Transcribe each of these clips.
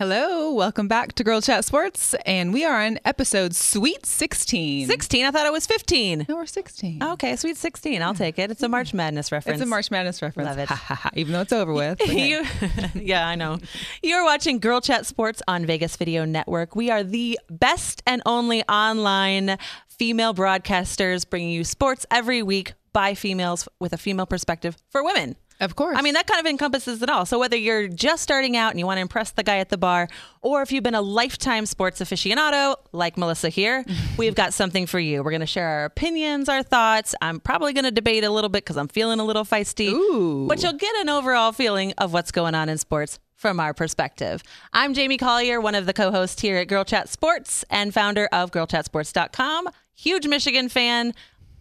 Hello, welcome back to Girl Chat Sports, and we are on episode Sweet 16. 16? I thought it was 15. No, we're 16. Oh, okay, Sweet 16. I'll take it. It's a March Madness reference. It's a March Madness reference. Love it. Even though it's over with. Yeah, I know. You're watching Girl Chat Sports on Vegas Video Network. We are the best and only online female broadcasters bringing you sports every week by females with a female perspective for women. Of course. I mean, that kind of encompasses it all. So whether you're just starting out and you want to impress the guy at the bar, or if you've been a lifetime sports aficionado like Melissa here, we've got something for you. We're going to share our opinions, our thoughts. I'm probably going to debate a little bit because I'm feeling a little feisty. Ooh. But you'll get an overall feeling of what's going on in sports from our perspective. I'm Jamie Collier, one of the co-hosts here at Girl Chat Sports and founder of girlchatsports.com. Huge Michigan fan.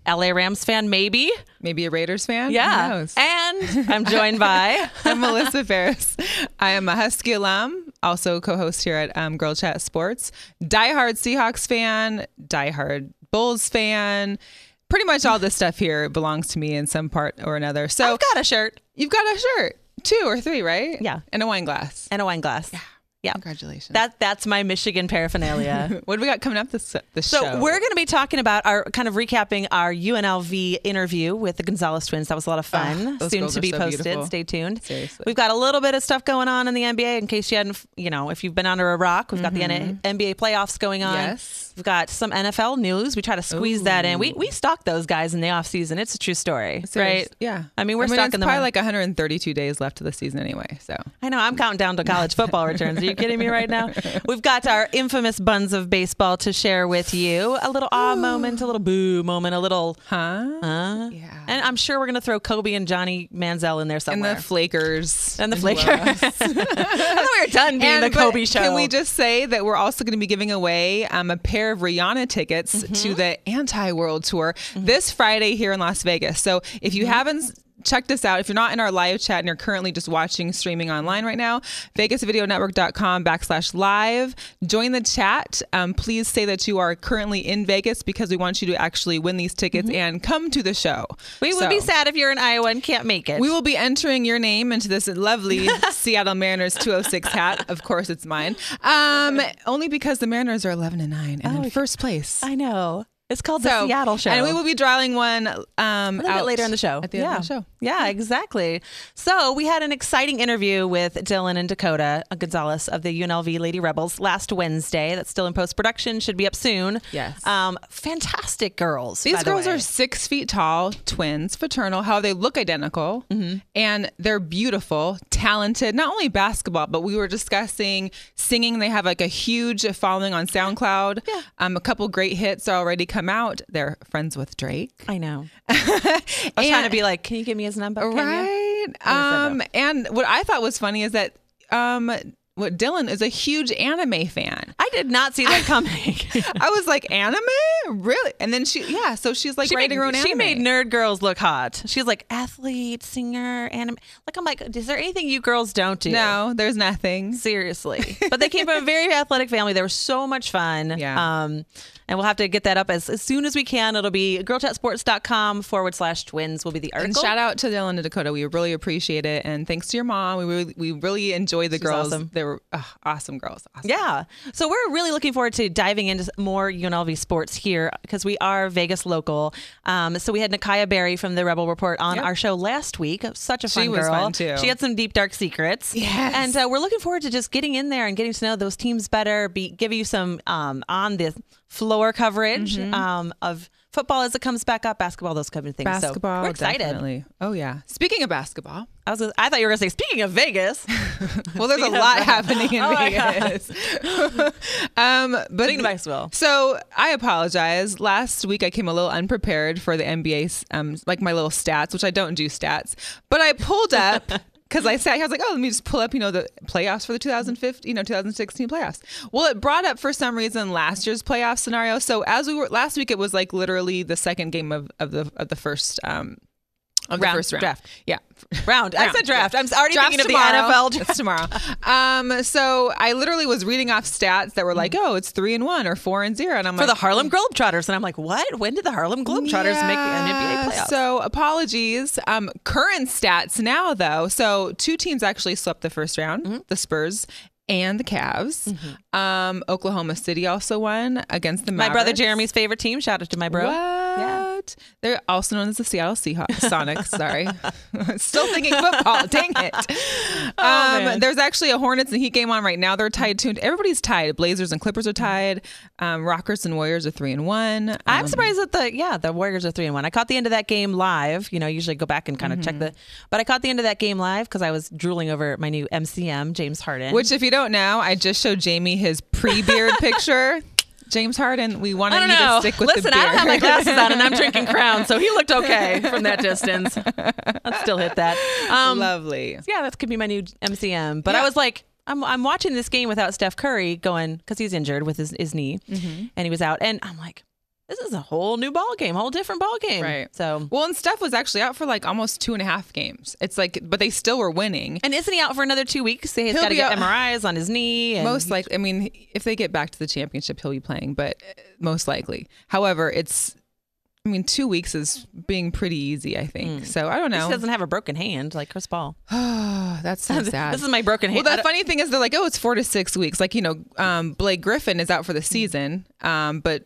LA Rams fan, maybe a Raiders fan. Yeah. Who knows? And I'm joined by I'm Melissa Ferris. I am a Husky alum, also co-host here at Girl Chat Sports, diehard Seahawks fan, diehard Bulls fan. Pretty much all this stuff here belongs to me in some part or another. So I've got a shirt. You've got a shirt, 2 or 3, right? Yeah. And a wine glass. And a wine glass. Yeah. Yeah. Congratulations. That's my Michigan paraphernalia. What do we got coming up this show? So we're going to be talking about recapping our UNLV interview with the Gonzalez twins. That was a lot of fun. Soon to be posted. Beautiful. Stay tuned. Seriously. We've got a little bit of stuff going on in the NBA in case you hadn't, if you've been under a rock. We've got the NBA playoffs going on. Yes. We've got some NFL news. We try to squeeze that in. We stalk those guys in the off season. It's a true story. Seriously. Right? Yeah. I mean, we're stalking them. There's probably like 132 days left of the season anyway. So I know. I'm counting down to college football returns. Are you kidding me right now? We've got our infamous buns of baseball to share with you. A little awe moment, a little boo moment, a little yeah. And I'm sure we're gonna throw Kobe and Johnny Manziel in there somewhere. And the Flakers. I thought we were done being the Kobe show. Can we just say that we're also gonna be giving away a pair of Rihanna tickets to the Anti-World Tour this Friday here in Las Vegas. So if you haven't check this out. If you're not in our live chat and you're currently just watching streaming online right now, VegasVideoNetwork.com/live. Join the chat. Please say that you are currently in Vegas because we want you to actually win these tickets and come to the show. We would be sad if you're in Iowa and can't make it. We will be entering your name into this lovely Seattle Mariners 206 hat. Of course, it's mine. Only because the Mariners are 11-9 and in first place. I know. It's called the Seattle Show. And we will be drawing one a little bit later in the show. At the end of the show. Yeah, exactly. So we had an exciting interview with Dylan and Dakota Gonzalez of the UNLV Lady Rebels last Wednesday. That's still in post-production. Should be up soon. Yes. Fantastic girls. These girls are 6 feet tall, twins, fraternal. How they look identical. And they're beautiful, talented, not only basketball, but we were discussing singing. They have like a huge following on SoundCloud. Yeah. A couple great hits are already coming out. They're friends with Drake. I know. I was trying to be like, can you give me his number? Right. And what I thought was funny is that Dylan is a huge anime fan. I did not see that coming. I was like, anime? Really? And then she's like writing her own anime. She made nerd girls look hot. She's like athlete, singer, anime. Like, I'm like, is there anything you girls don't do? No, there's nothing. Seriously. But they came from a very athletic family. They were so much fun. Yeah. And we'll have to get that up as soon as we can. It'll be girlchatsports.com/twins will be the article. And shout out to Dylan and Dakota. We really appreciate it. And thanks to your mom. We really enjoyed the girls. Awesome. They were awesome girls. Awesome. Yeah. So we're really looking forward to diving into more UNLV sports here because we are Vegas local. So we had Nakia Berry from the Rebel Report on our show last week. Such a fun girl. She was fun too. She had some deep, dark secrets. Yes. And we're looking forward to just getting in there and getting to know those teams better, give you some on this floor coverage of football as it comes back up, basketball, those kind of things. Basketball, so we're excited. Definitely. Oh yeah. Speaking of basketball, I thought you were going to say, speaking of Vegas. Well, there's a lot happening in Vegas. So I apologize. Last week I came a little unprepared for the NBA, like my little stats, which I don't do stats, but I pulled up. Because I sat here, I was like, let me just pull up, the playoffs for the 2016 playoffs. Well, it brought up for some reason last year's playoff scenario. So as we were last week, it was like literally the second game of the first first round. Draft. Yeah. Round. I said draft. Yeah. I'm already thinking of the NFL draft. It's tomorrow. So I literally was reading off stats that were like, it's 3-1 or 4-0. And I'm for the Harlem Globetrotters. And I'm like, what? When did the Harlem Globetrotters make the NBA playoffs? So apologies. Current stats now, though. So two teams actually swept the first round, the Spurs and the Cavs. Mm-hmm. Oklahoma City also won against the Mavericks. My brother Jeremy's favorite team. Shout out to my bro. What? Yeah. They're also known as the Seattle Sonics. Sorry. Still thinking football. Dang it. There's actually a Hornets and Heat game on right now. They're tied, tuned. Everybody's tied. Blazers and Clippers are tied. Rockets and Warriors are 3-1. I'm surprised that the Warriors are 3-1. I caught the end of that game live. You know, usually go back and kind of check but I caught the end of that game live because I was drooling over my new MCM, James Harden. Which, if you don't know, I just showed Jamie his pre-beard picture. James Harden, we wanted you to stick with the beard. I don't have my glasses on and I'm drinking Crown, so he looked okay from that distance. I'll still hit that. Lovely. Yeah, that could be my new MCM. But I was like, I'm watching this game without Steph Curry going, because he's injured with his knee, and he was out. And I'm like, this is a whole new ball game, whole different ball game. Right. So and Steph was actually out for like almost 2.5 games. It's like, but they still were winning. And isn't he out for another 2 weeks? He's got to get MRIs on his knee. And most likely, I mean, if they get back to the championship, he'll be playing, but most likely. However, 2 weeks is being pretty easy, I think. So I don't know. He doesn't have a broken hand like Chris Paul. Oh, that's so sad. This is my broken hand. Well, the funny thing is they're like, oh, it's 4 to 6 weeks. Like, you know, Blake Griffin is out for the season, but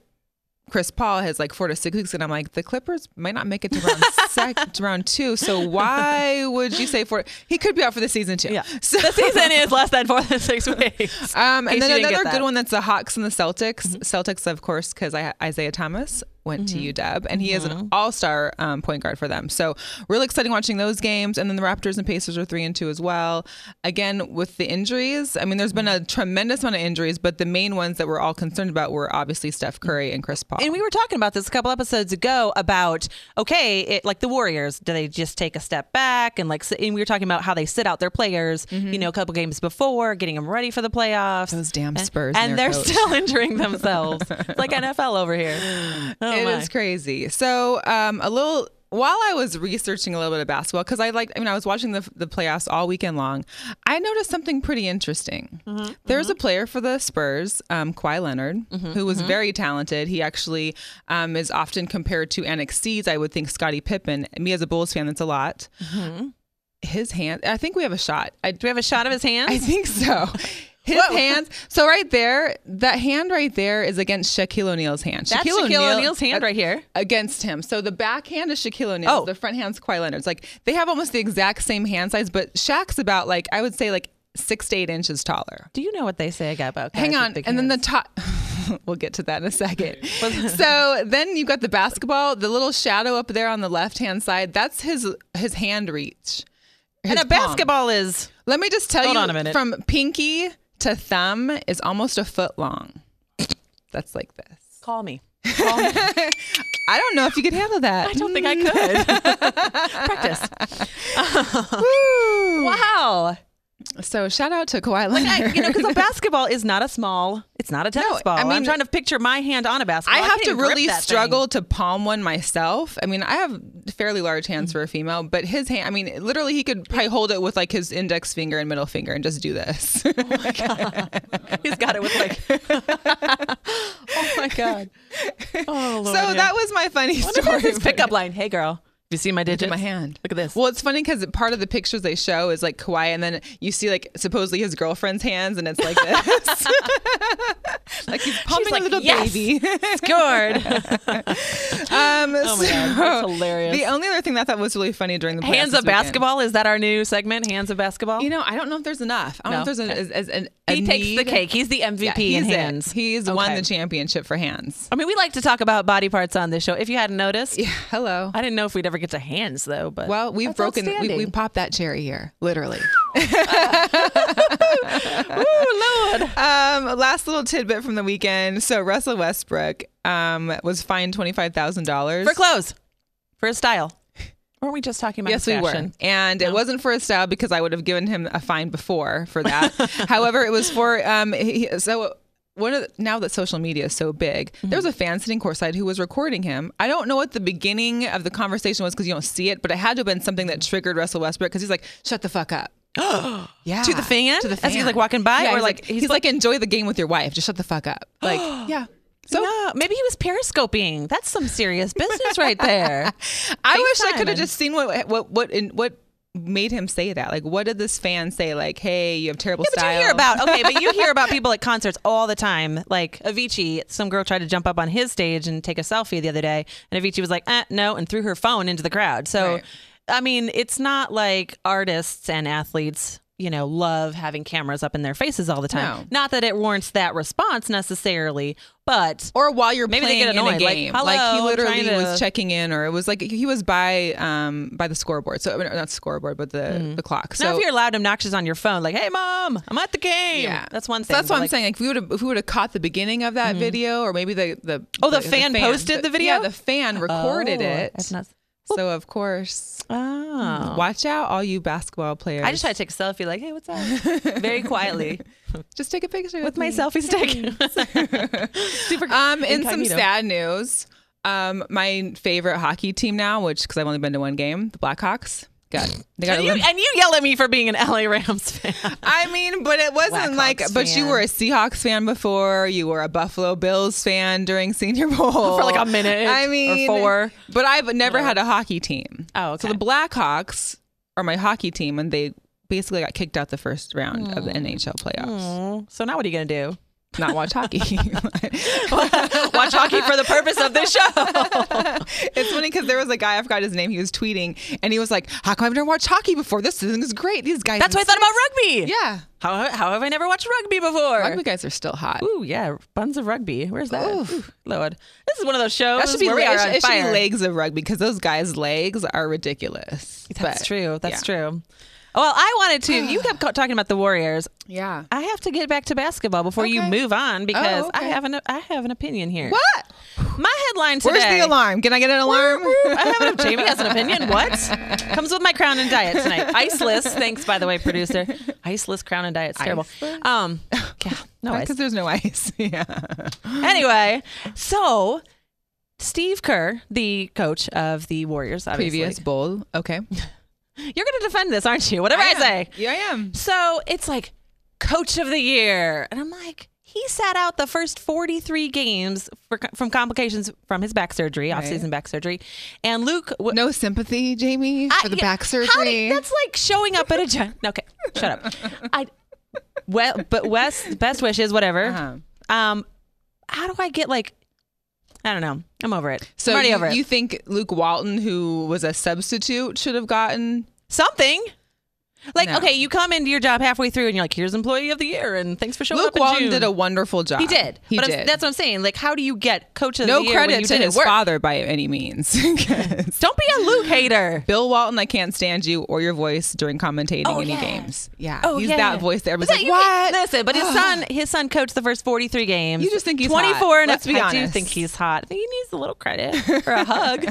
Chris Paul has like 4 to 6 weeks, and I'm like, the Clippers might not make it to round two. So why would you say 4? He could be out for the season too. Yeah. So the season is less than 4 to 6 weeks. And then another good one, that's the Hawks and the Celtics. Celtics, of course, because Isaiah Thomas went to UW, and he is an all-star point guard for them. So really exciting watching those games. And then the Raptors and Pacers are 3-2 as well. Again, with the injuries, I mean, there's been a tremendous amount of injuries, but the main ones that we're all concerned about were obviously Steph Curry and Chris Paul. And we were talking about this a couple episodes ago about, like the Warriors, do they just take a step back? And we were talking about how they sit out their players, you know, a couple games before, getting them ready for the playoffs. Those damn Spurs. And they're still injuring themselves. It's like NFL over here. It is crazy. So while I was researching a little bit of basketball, because I was watching the playoffs all weekend long, I noticed something pretty interesting. There's a player for the Spurs, Kawhi Leonard, who was very talented. He actually is often compared to and exceeds, I would think, Scottie Pippen. Me as a Bulls fan, that's a lot. His hand, I think we have a shot. Do we have a shot of his hand? I think so. His hands. So right there, that hand right there is against Shaquille O'Neal's hand. That's Shaquille O'Neal's hand right here. Against him. So the backhand is Shaquille O'Neal's. The front hand's Kawhi Leonard's. Like, they have almost the exact same hand size, but Shaq's about, like, I would say, like, 6 to 8 inches taller. Do you know what they say about guys? Hang on. And then the top... We'll get to that in a second. So then you've got the basketball, the little shadow up there on the left-hand side. That's his hand reach. And a basketball is... Let me just tell you, from pinky... to thumb is almost a foot long. That's like this. Call me. I don't know if you could handle that. I don't think I could. Practice. Woo. Wow. So shout out to Kawhi Leonard. Because a basketball is not a small, it's not a tennis ball. I mean, I'm trying to picture my hand on a basketball. I have to really struggle to palm one myself. I mean, I have fairly large hands for a female, but his hand, I mean, literally he could probably hold it with like his index finger and middle finger and just do this. Oh my God. He's got it with like, oh my God. Oh Lord. So that was my funny story. His pickup line. Hey girl. You see my digits? Look at my hand. Look at this. Well, it's funny because part of the pictures they show is like Kawhi, and then you see like supposedly his girlfriend's hands, and it's like this. Like he's pumping like, a little baby. Scored. Oh my God, that's hilarious. The only other thing that I thought was really funny during the Hands of Basketball, is that our new segment? Hands of Basketball? You know, I don't know if there's enough. I don't know if there's a need. He takes the cake. He's the MVP in hands. He's won the championship for hands. I mean, we like to talk about body parts on this show. If you hadn't noticed. Yeah, hello. I didn't know if we'd ever get to hands though, but we popped that cherry here, literally. Ooh, Lord. Last little tidbit from the weekend. So Russell Westbrook was fined $25,000 for clothes, for his style. Weren't we just talking about fashion? Yes, we were. And it wasn't for his style, because I would have given him a fine before for that. However, it was for now that social media is so big, there was a fan sitting courtside who was recording him. I don't know what the beginning of the conversation was because you don't see it, but it had to have been something that triggered Russell Westbrook, because he's like, "Shut the fuck up." Yeah. To the fan? As he's like walking by, or like he's like, "Enjoy the game with your wife. Just shut the fuck up." Like, yeah. So no, maybe he was periscoping. That's some serious business right there. I wish I could have just seen what made him say that? Like, what did this fan say? Like, hey, you have terrible style. But you hear about people at concerts all the time. Like Avicii, some girl tried to jump up on his stage and take a selfie the other day, and Avicii was like, no, and threw her phone into the crowd. So, right. I mean, it's not like artists and athletes, you know, love having cameras up in their faces all the time. No. Not that it warrants that response necessarily, but or while you're maybe playing they get annoyed, in a game, like he literally was checking in, or it was like he was by the scoreboard. So not scoreboard, but the clock. So now if you're loud, obnoxious on your phone, like, "Hey, mom, I'm at the game." Yeah, that's one thing. So that's what I'm saying. Like, if we would have caught the beginning of that video, or maybe the fan posted the video. Yeah, the fan recorded it. That's nuts. So, of course, watch out, all you basketball players. I just try to take a selfie like, hey, what's up? Very quietly. Just take a picture with my selfie stick. Super in some sad news, my favorite hockey team now, because I've only been to one game, the Blackhawks. You yell at me for being an LA Rams fan. I mean, but it wasn't but you were a Seahawks fan before. You were a Buffalo Bills fan during Senior Bowl. For like a minute. I mean, or four. But I've never had a hockey team. Oh, okay. So the Blackhawks are my hockey team, and they basically got kicked out the first round of the NHL playoffs. So now what are you going to do? Not watch hockey. Watch hockey for the purpose of this show. It's funny because there was a guy, I forgot his name, he was tweeting and he was like, how come I've never watched hockey before? This thing is great. These guys. That's why I thought about rugby. Yeah. How have I never watched rugby before? Rugby guys are still hot. Ooh, yeah. Buns of rugby. Where's that? Ooh, Lord. This is one of those shows that should be where we are on fire. It should be legs of rugby because those guys' legs are ridiculous. That's true. Well, I wanted to. You kept talking about the Warriors. Yeah. I have to get back to basketball before you move on because I have an opinion here. What? My headline today. Where's the alarm? Can I get an alarm? Jamie has an opinion. What? Comes with my crown and diet tonight. Iceless. Thanks, by the way, producer. Iceless crown and diet's terrible. Yeah. No ice. Because there's no ice. Yeah. Anyway, so Steve Kerr, the coach of the Warriors, obviously. Previous bowl. Okay. You're going to defend this, aren't you? Whatever I say. Yeah, I am. So it's like coach of the year. And I'm like, he sat out the first 43 games from complications from his back surgery, off-season back surgery. And Luke... no sympathy, Jamie, for the back surgery. That's like showing up at a... okay, shut up. But Wes, best wishes, whatever. How do I get like... I don't know. I'm over it. So you think Luke Walton, who was a substitute, should have gotten something? Like, okay, you come into your job halfway through and you're like, here's employee of the year and thanks for showing up in June. Luke Walton did a wonderful job. He did. That's what I'm saying. Like, how do you get coach of the year? No credit to his father by any means. Don't be a Luke hater. Bill Walton, I can't stand you or your voice during commentating any games. Yeah. Oh, he's that voice that everybody's like, what? Listen, but his son coached the first 43 games. You just think he's 24 hot. And let's be honest. I do think he's hot. I think he needs a little credit or a hug.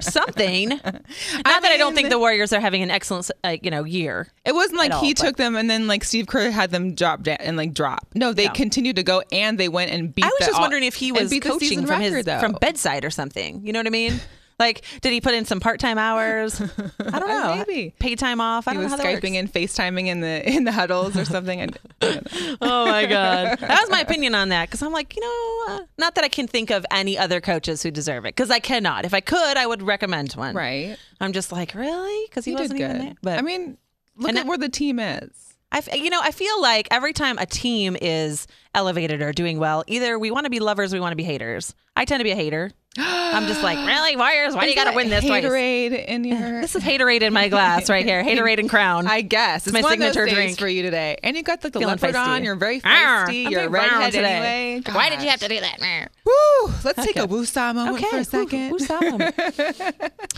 Something. Not that I don't think the Warriors are having an excellent year. It wasn't like took them and then like Steve Kerr had them drop down and like drop. No, they continued to go and they went and beat. I was just wondering if he was coaching from from bedside or something. You know what I mean? Like, did he put in some part-time hours? I don't know. Maybe paid time off. I don't know how that works. He was Skyping and FaceTiming in the huddles or something. Oh my God, that was my opinion on that because I'm like, not that I can think of any other coaches who deserve it because I cannot. If I could, I would recommend one. Right. I'm just like, really? Because he wasn't even there. But I mean. Look at where the team is. I feel like every time a team is elevated or doing well, either we want to be lovers, or we want to be haters. I tend to be a hater. I'm just like, really, Warriors? Why do you got to win this twice? Haterade in your... This is Haterade in my glass right here. Haterade and Crown. I guess. It's my signature drink for you today. And you got the leopard on. You're very feisty. You're redhead anyway. Gosh. Why did you have to do that? Woo! Let's take a woosah moment for a second.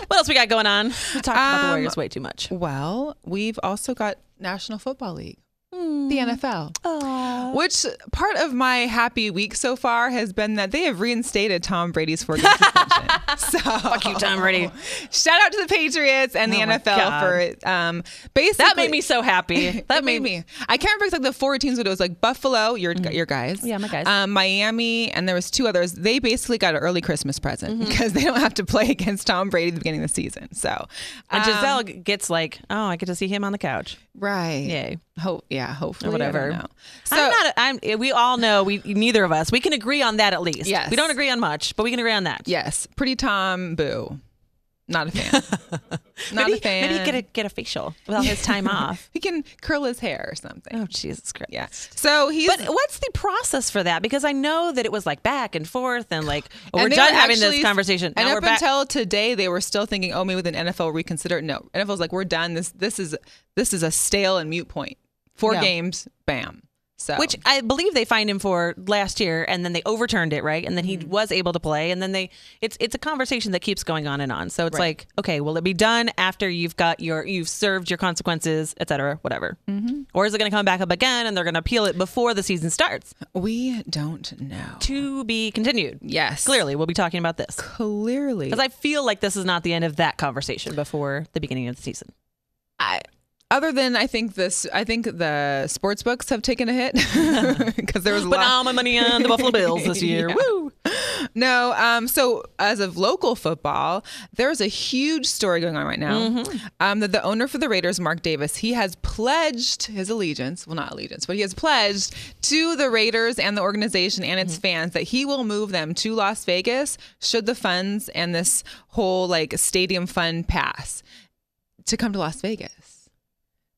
What else we got going on? We talked about the Warriors way too much. Well, we've also got National Football League. The NFL. Aww. Which part of my happy week so far has been that they have reinstated Tom Brady's 4-game suspension. So, fuck you, Tom Brady. Shout out to the Patriots and the NFL for basically. That made me so happy. That made me. I can't remember the four teams, but it was like Buffalo, your guys. Yeah, my guys. Miami, and there was two others. They basically got an early Christmas present because they don't have to play against Tom Brady at the beginning of the season. So, and Giselle gets like, oh, I get to see him on the couch. Right. Yay. Hopefully. Or whatever. I don't know. So, we all know, neither of us, we can agree on that at least. Yes. We don't agree on much, but we can agree on that. Yes. Pretty Tom Boo. Not a fan. Not a fan. Maybe he could get a facial with all his time off. He can curl his hair or something. Oh, Jesus Christ. Yeah. So he's. But what's the process for that? Because I know that it was like back and forth and like, oh, and we're done having this conversation. Now and up until today, they were still thinking, oh, maybe with an NFL reconsider. No, NFL's like, we're done. This is a stale and mute point. Four games, bam. So. Which I believe they fined him for last year, and then they overturned it, right? And then he was able to play, and then it's a conversation that keeps going on and on. So it's like, okay, will it be done after you've served your consequences, et cetera, whatever? Mm-hmm. Or is it going to come back up again, and they're going to appeal it before the season starts? We don't know. To be continued. Yes. Clearly, we'll be talking about this. Clearly. Because I feel like this is not the end of that conversation before the beginning of the season. Other than I think the sports books have taken a hit because there was a lot. Put all my money on the Buffalo Bills this year. Yeah. Woo! No, so as of local football, there's a huge story going on right now that the owner for the Raiders, Mark Davis, he has pledged his allegiance. Well, not allegiance, but he has pledged to the Raiders and the organization and its fans that he will move them to Las Vegas should the funds and this whole like stadium fund pass to come to Las Vegas.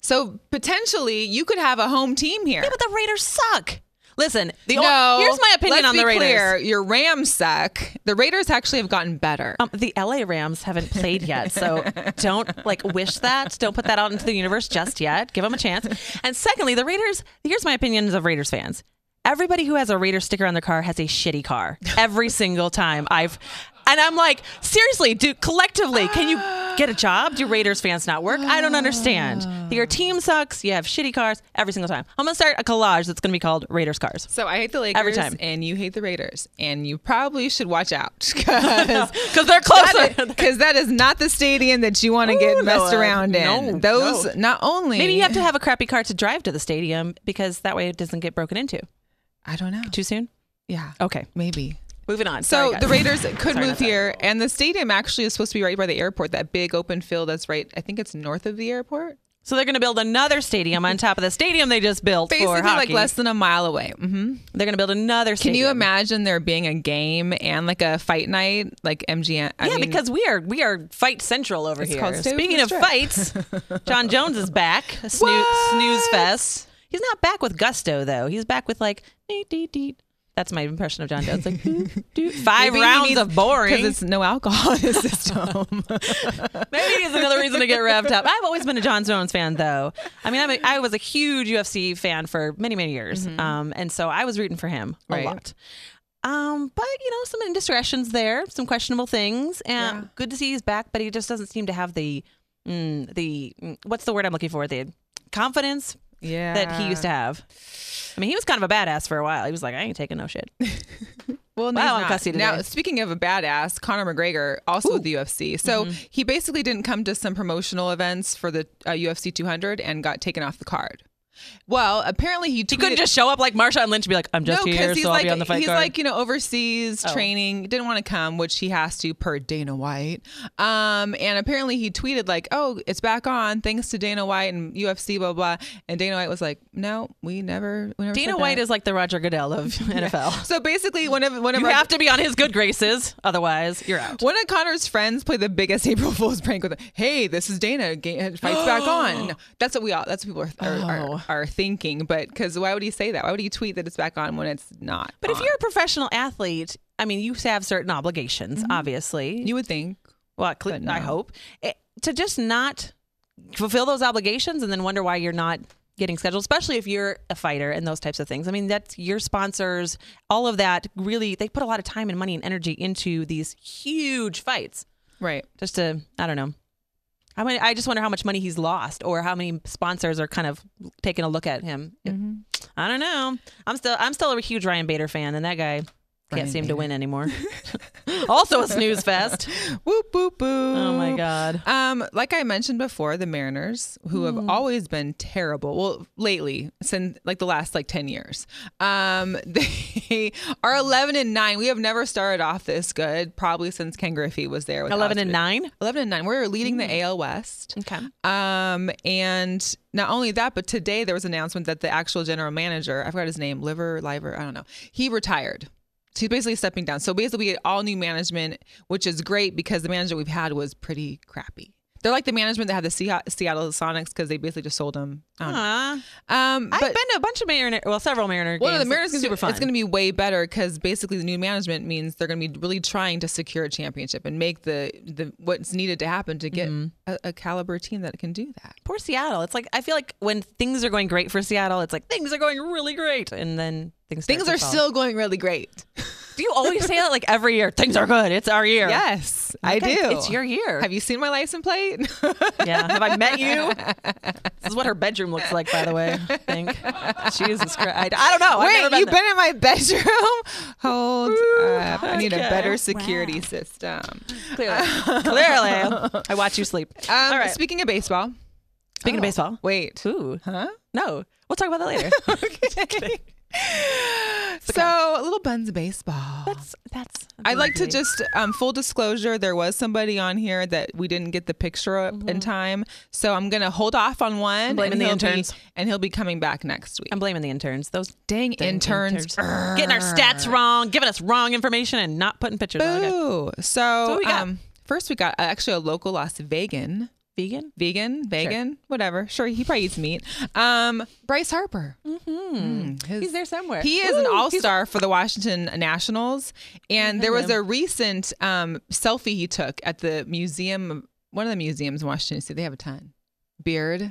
So potentially you could have a home team here. Yeah, but the Raiders suck. Listen, here's my opinion on the Raiders. Let's be clear, your Rams suck. The Raiders actually have gotten better. The LA Rams haven't played yet, so don't wish that. Don't put that out into the universe just yet. Give them a chance. And secondly, the Raiders, here's my opinions of Raiders fans. Everybody who has a Raiders sticker on their car has a shitty car. Every single time And I'm like, seriously, dude, collectively, can you get a job? Do Raiders fans not work? I don't understand. Your team sucks. You have shitty cars every single time. I'm going to start a collage that's going to be called Raiders Cars. So I hate the Lakers every time. And you hate the Raiders. And you probably should watch out because they're closer. Because that is not the stadium that you want to get messed around in. No, those, no. Not only. Maybe you have to have a crappy car to drive to the stadium because that way it doesn't get broken into. I don't know. Too soon? Yeah. Okay. Maybe. Moving on. So the Raiders could move here, and the stadium actually is supposed to be right by the airport, that big open field that's right, I think it's north of the airport. So they're going to build another stadium on top of the stadium they just built for hockey. Basically, less than a mile away. Mm-hmm. They're going to build another stadium. Can you imagine there being a game and like a fight night, like MGM? I mean, because we are fight central over here. Speaking of fights, Jon Jones is back. Snooze fest. He's not back with gusto, though. He's back with like, deet, deet, deet. That's my impression of Jon Jones. Like, five rounds of boring. Because it's no alcohol in his system. Maybe it's another reason to get revved up. I've always been a Jon Jones fan, though. I mean, I was a huge UFC fan for many, many years. And so I was rooting for him a lot. But, some indiscretions there, some questionable things. And good to see he's back, but he just doesn't seem to have what's the word I'm looking for? The confidence that he used to have. I mean, he was kind of a badass for a while. He was like, I ain't taking no shit. Well, now, speaking of a badass, Conor McGregor, also with the UFC. So he basically didn't come to some promotional events for the UFC 200 and got taken off the card. Well, apparently he couldn't just show up like Marshawn Lynch and be like, I'm just here, so I'll be on the fight card. He's like, overseas training, didn't want to come, which he has to per Dana White. And apparently he tweeted like, oh, it's back on, thanks to Dana White and UFC, blah, blah. And Dana White was like, no, we never Dana White is like the Roger Goodell of NFL. So basically, one of you have to be on his good graces, otherwise you're out. One of Connor's friends played the biggest April Fool's prank with him. Hey, this is Dana, fights back on. No, that's what people are thinking, but because why would he say that? Why would he tweet that it's back on when it's not? But if you're a professional athlete, I mean, you have certain obligations, obviously. You would think. Well, I hope. To just not fulfill those obligations and then wonder why you're not getting scheduled, especially if you're a fighter and those types of things. I mean, that's your sponsors, all of that. Really, they put a lot of time and money and energy into these huge fights. Right. Just to, I don't know. I mean, I just wonder how much money he's lost or how many sponsors are kind of taking a look at him. I don't know. I'm still a huge Ryan Bader fan, and that guy can't seem to win anymore. Also a snooze fest. Whoop, whoop, whoop. Oh, my God. Like I mentioned before, the Mariners, who have always been terrible. Well, lately, since like the last 10 years, they are 11-9. We have never started off this good, probably since Ken Griffey was there. 11-9? 11-9. We're leading the AL West. Okay. And not only that, but today there was an announcement that the actual general manager, I forgot his name, Liver, I don't know, he retired. He's basically stepping down. So basically we get all new management, which is great because the manager we've had was pretty crappy. They're like the management that had the Seattle Sonics because they basically just sold them. I've been to a bunch of several Mariner games. Well, the Mariners are super fun. It's going to be way better because basically the new management means they're going to be really trying to secure a championship and make the what's needed to happen to get a caliber team that can do that. Poor Seattle. It's like I feel like when things are going great for Seattle, it's like things are going really great, and then things are still going really great. Do you always say that like every year? Things are good. It's our year. Yes, I do. It's your year. Have you seen my license plate? Yeah. Have I met you? This is what her bedroom looks like, by the way, I think. Jesus Christ. I don't know. Wait, you've been in my bedroom? Hold up. I need a better security system. Clearly. Clearly. I watch you sleep. All right. Speaking of baseball. Wait. Ooh. Huh? No. We'll talk about that later. Okay. So, little buns of baseball. That's I'd like to just full disclosure, there was somebody on here that we didn't get the picture up in time. So I'm gonna hold off on one. I'm blaming the interns. And he'll be coming back next week. I'm blaming the interns. Those dang interns. Getting our stats wrong, giving us wrong information and not putting pictures on it. So first we got actually a local Las Vegas. Vegan, sure. Whatever. Sure, he probably eats meat. Bryce Harper. He's there somewhere. He is an all-star for the Washington Nationals. And there was a recent selfie he took at the museum, one of the museums in Washington State. They have a ton. Beard.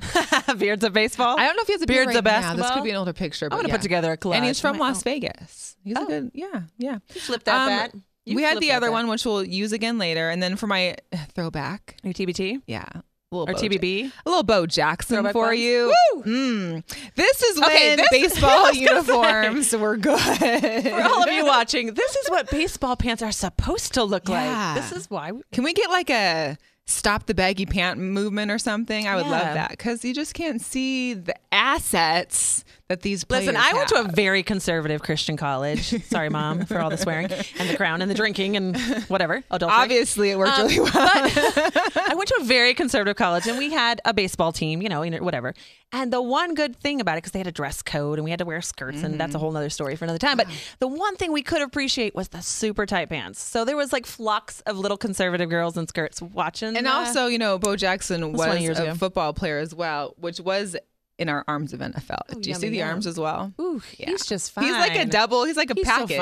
Beard's of baseball. I don't know if he has a beard right now. This could be an older picture. I'm going to put together a collage. And he's from Las Vegas. He's a good, yeah. He flipped out that. We had the other one, which we'll use again later. And then for my throwback. Your TBT? Yeah. Or TBB. A little Bo Jackson for you. Woo! This is when baseball uniforms were good. For all of you watching, this is what baseball pants are supposed to look like. This is why. Can we get like a stop the baggy pant movement or something? I would love that because you just can't see the assets that these players have. Listen, I went to a very conservative Christian college. Sorry, Mom, for all the swearing and the crown and the drinking and whatever. Adultery. Obviously, it worked really well. But I went to a very conservative college, and we had a baseball team, you know, whatever. And the one good thing about it, because they had a dress code and we had to wear skirts, and that's a whole other story for another time. But the one thing we could appreciate was the super tight pants. So there was like flocks of little conservative girls in skirts watching. And also, you know, Bo Jackson was a football player as well, which was in our arms of NFL. Oh, do you see the arms as well? Ooh, yeah. He's just fine. He's like a double. He's like a package. So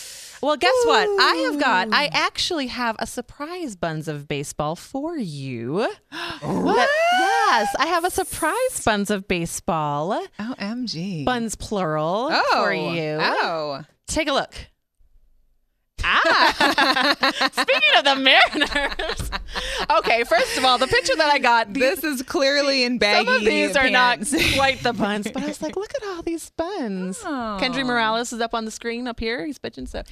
fine. Well, guess what? I actually have a surprise buns of baseball for you. What? Yes, I have a surprise buns of baseball. OMG. Buns plural for you. Oh. Take a look. Speaking of the Mariners. Okay, first of all, the picture that I got. This is clearly in baggy pants. Some of these are not quite the buns, but I was like, look at all these buns. Oh. Kendry Morales is up on the screen up here. He's bitching. So,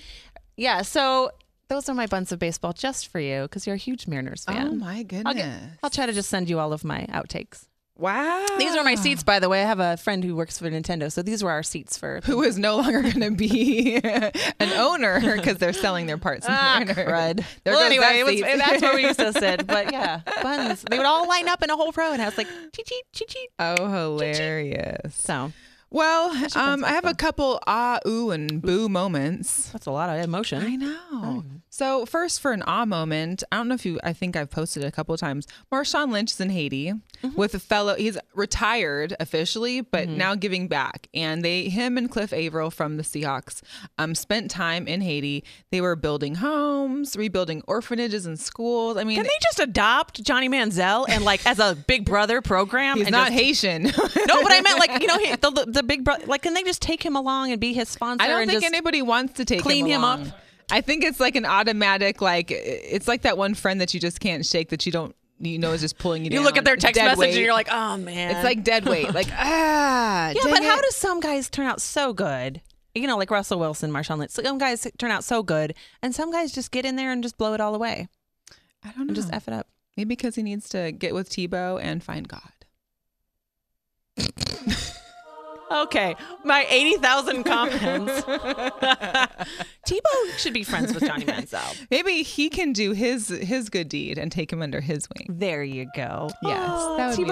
yeah, so those are my buns of baseball just for you because you're a huge Mariners fan. Oh, my goodness. I'll try to just send you all of my outtakes. Wow. These are my seats, by the way. I have a friend who works for Nintendo, so these were our seats for... Who is no longer going to be an owner because they're selling their parts. Crud. Well, anyway, that's where we used to sit. But yeah, buns. They would all line up in a whole row, and I was like, chee-chee, chee-chee. Oh, hilarious. Chee-chee. So... Well, I have a couple ooh, and boo moments. That's a lot of emotion. I know. So first for an moment, I don't know if you, I think I've posted it a couple of times. Marshawn Lynch is in Haiti with a fellow, he's retired officially, but now giving back. And him and Cliff Averill from the Seahawks spent time in Haiti. They were building homes, rebuilding orphanages and schools. I mean, can they just adopt Johnny Manziel and like as a Big Brother program? He's not Haitian. No, but I meant like, you know, the Big Brother, like, can they just take him along and be his sponsor? I don't think anybody wants to take him along. Up. I think it's like an automatic, like it's like that one friend that you just can't shake, that you don't, you know, is just pulling you down. You look at their text message and you're like, oh man, it's like dead weight, like yeah. But how do some guys turn out so good? You know, like Russell Wilson, Marshawn Lynch. Some guys turn out so good, and some guys just get in there and just blow it all away. I don't know, and just f it up. Maybe because he needs to get with Tebow and find God. Okay, my 80,000 comments. Tebow should be friends with Johnny Manziel. Maybe he can do his good deed and take him under his wing. There you go. Yes, that would be nice.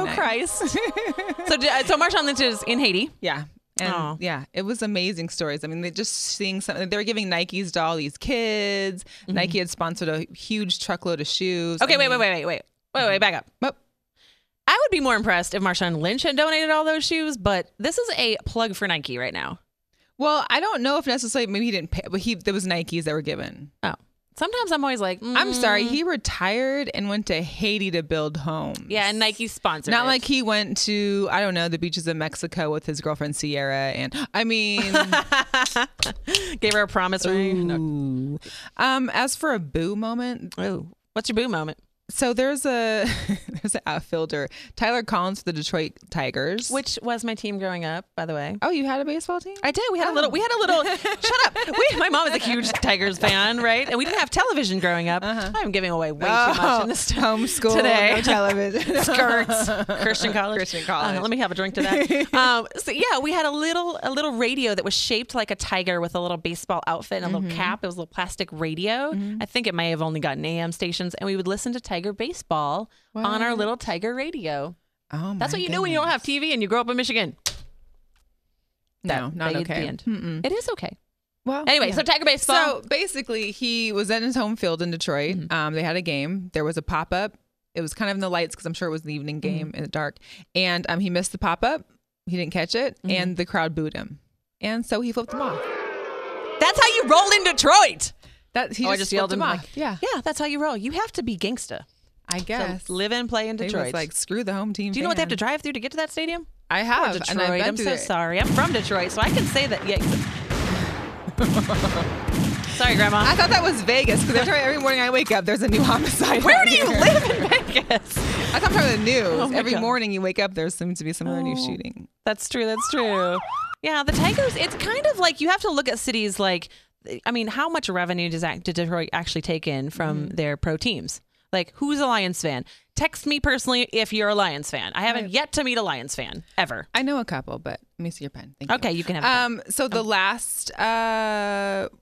Tebow Christ. So Marshawn Lynch is in Haiti. Yeah. And yeah, it was amazing stories. I mean, they just seeing something. They were giving Nikes to all these kids. Mm-hmm. Nike had sponsored a huge truckload of shoes. Okay, wait, back up. Oh. I would be more impressed if Marshawn Lynch had donated all those shoes, but this is a plug for Nike right now. Well, I don't know if necessarily, maybe he didn't pay, but there was Nikes that were given. Oh. Sometimes I'm always like, I'm sorry, he retired and went to Haiti to build homes. Yeah, and Nike sponsored. Not like he went to, I don't know, the beaches of Mexico with his girlfriend Sierra, and I mean, gave her a promise ring. No. As for a boo moment, what's your boo moment? So there's an outfielder, Tyler Collins for the Detroit Tigers, which was my team growing up, by the way. Oh, you had a baseball team? I did. We had a little. Shut up. My mom is a huge Tigers fan, right? And we didn't have television growing up. Uh-huh. I'm giving away way too much in this homeschool today. No television. Skirts. Christian college. Let me have a drink to that. So yeah, we had a little radio that was shaped like a tiger with a little baseball outfit and a little cap. It was a little plastic radio. Mm-hmm. I think it may have only gotten AM stations, and we would listen to Tiger baseball on our little Tiger radio. Oh my! That's what you do when you don't have TV and you grow up in Michigan. No, not okay. It is okay. Well, anyway, so Tiger baseball. So basically, he was at his home field in Detroit. Mm-hmm. They had a game. There was a pop up. It was kind of in the lights because I'm sure it was an evening game in the dark. And he missed the pop up. He didn't catch it, and the crowd booed him. And so he flipped them off. That's how you roll in Detroit. I just yelled him off. Yeah, that's how you roll. You have to be gangsta, I guess. So live and play in Detroit. It's like, screw the home team. Do you know what they have to drive through to get to that stadium? I have. Detroit. And I'm so sorry. I'm from Detroit, so I can say that. Yeah. Sorry, Grandma. I thought that was Vegas because every morning I wake up, there's a new homicide. Where do you live in Vegas? That's what I'm talking about, the news. Oh every God. Morning you wake up, there seems to be some other new shooting. That's true. That's true. Yeah, the Tigers. It's kind of like you have to look at cities like. I mean, how much revenue did Detroit actually take in from their pro teams? Like, who's a Lions fan? Text me personally if you're a Lions fan. I haven't yet to meet a Lions fan, ever. I know a couple, but let me see your pen. Thank you. Okay, you can have a pen. So the last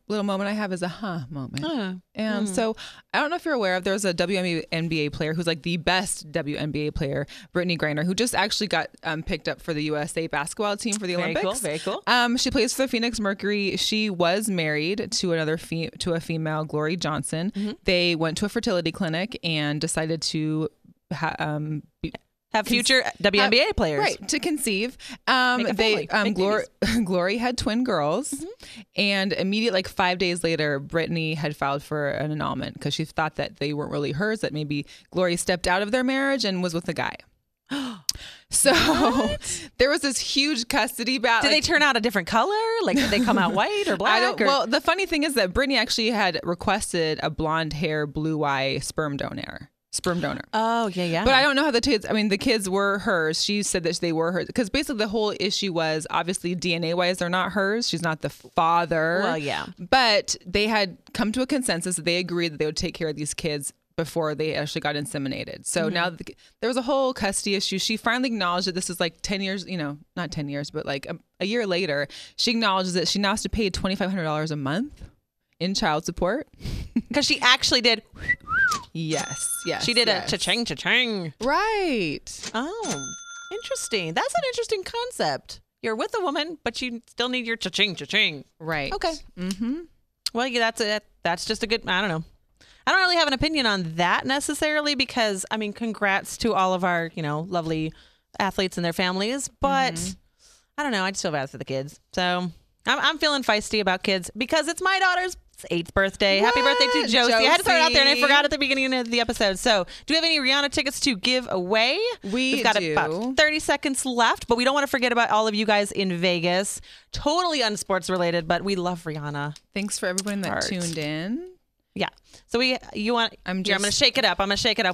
little moment I have is a moment. And so I don't know if you're aware of, there's a WNBA player who's like the best WNBA player, Brittany Griner, who just actually got picked up for the USA basketball team for the Olympics. Very cool. She plays for the Phoenix Mercury. She was married to a female, Glory Johnson. Mm-hmm. They went to a fertility clinic and decided to have future WNBA players, right? To conceive. Glory had twin girls, and immediately, like 5 days later, Brittany had filed for an annulment because she thought that they weren't really hers. That maybe Glory stepped out of their marriage and was with a guy. So there was this huge custody battle. Did they turn out a different color? Like, did they come out white or black? Well, the funny thing is that Brittany actually had requested a blonde hair, blue eye sperm donor. Oh, yeah. But I don't know how the kids were hers. She said that they were hers. Because basically the whole issue was, obviously, DNA-wise, they're not hers. She's not the father. Well, yeah. But they had come to a consensus that they agreed that they would take care of these kids before they actually got inseminated. So now there was a whole custody issue. She finally acknowledged that this is like 10 years, not 10 years, but like a year later, she acknowledges that she now has to pay $2,500 a month in child support. Because she actually did... Yes. She did a cha-ching, cha-ching. Right. Oh, interesting. That's an interesting concept. You're with a woman, but you still need your cha-ching, cha-ching. Right. Okay. Mm-hmm. Well, yeah, that's just a good, I don't know. I don't really have an opinion on that necessarily because, I mean, congrats to all of our, lovely athletes and their families. But I don't know. I just feel bad for the kids. So I'm feeling feisty about kids because it's my daughter's 8th birthday. What? Happy birthday to Josie. I had to start out there and I forgot at the beginning of the episode. So do we have any Rihanna tickets to give away? We've got about 30 seconds left, but we don't want to forget about all of you guys in Vegas. Totally unsports related, but we love Rihanna. Thanks for everyone that tuned in. Yeah. So I'm going to shake it up.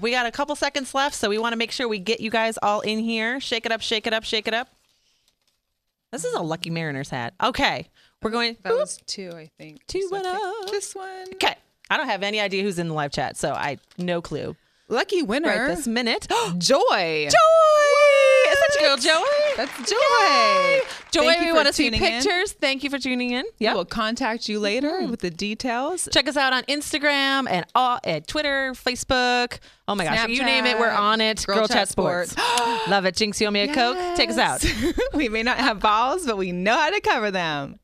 We got a couple seconds left, so we want to make sure we get you guys all in here. Shake it up, shake it up, shake it up. This is a Lucky Mariners hat. Okay. We're going. That was two, I think. Two went up. This one. Okay. I don't have any idea who's in the live chat, so no clue. Lucky winner right this minute. Joy. It's such a girl Joy. That's Joy. Yay. Joy, we want to see pictures. In. Thank you for tuning in. Yep. We'll contact you later with the details. Check us out on Instagram and at Twitter, Facebook. Oh my gosh, Snapchat, you name it, we're on it. Girl Chat Sports. Love it. Jinx, you owe me a Coke. Take us out. We may not have balls, but we know how to cover them.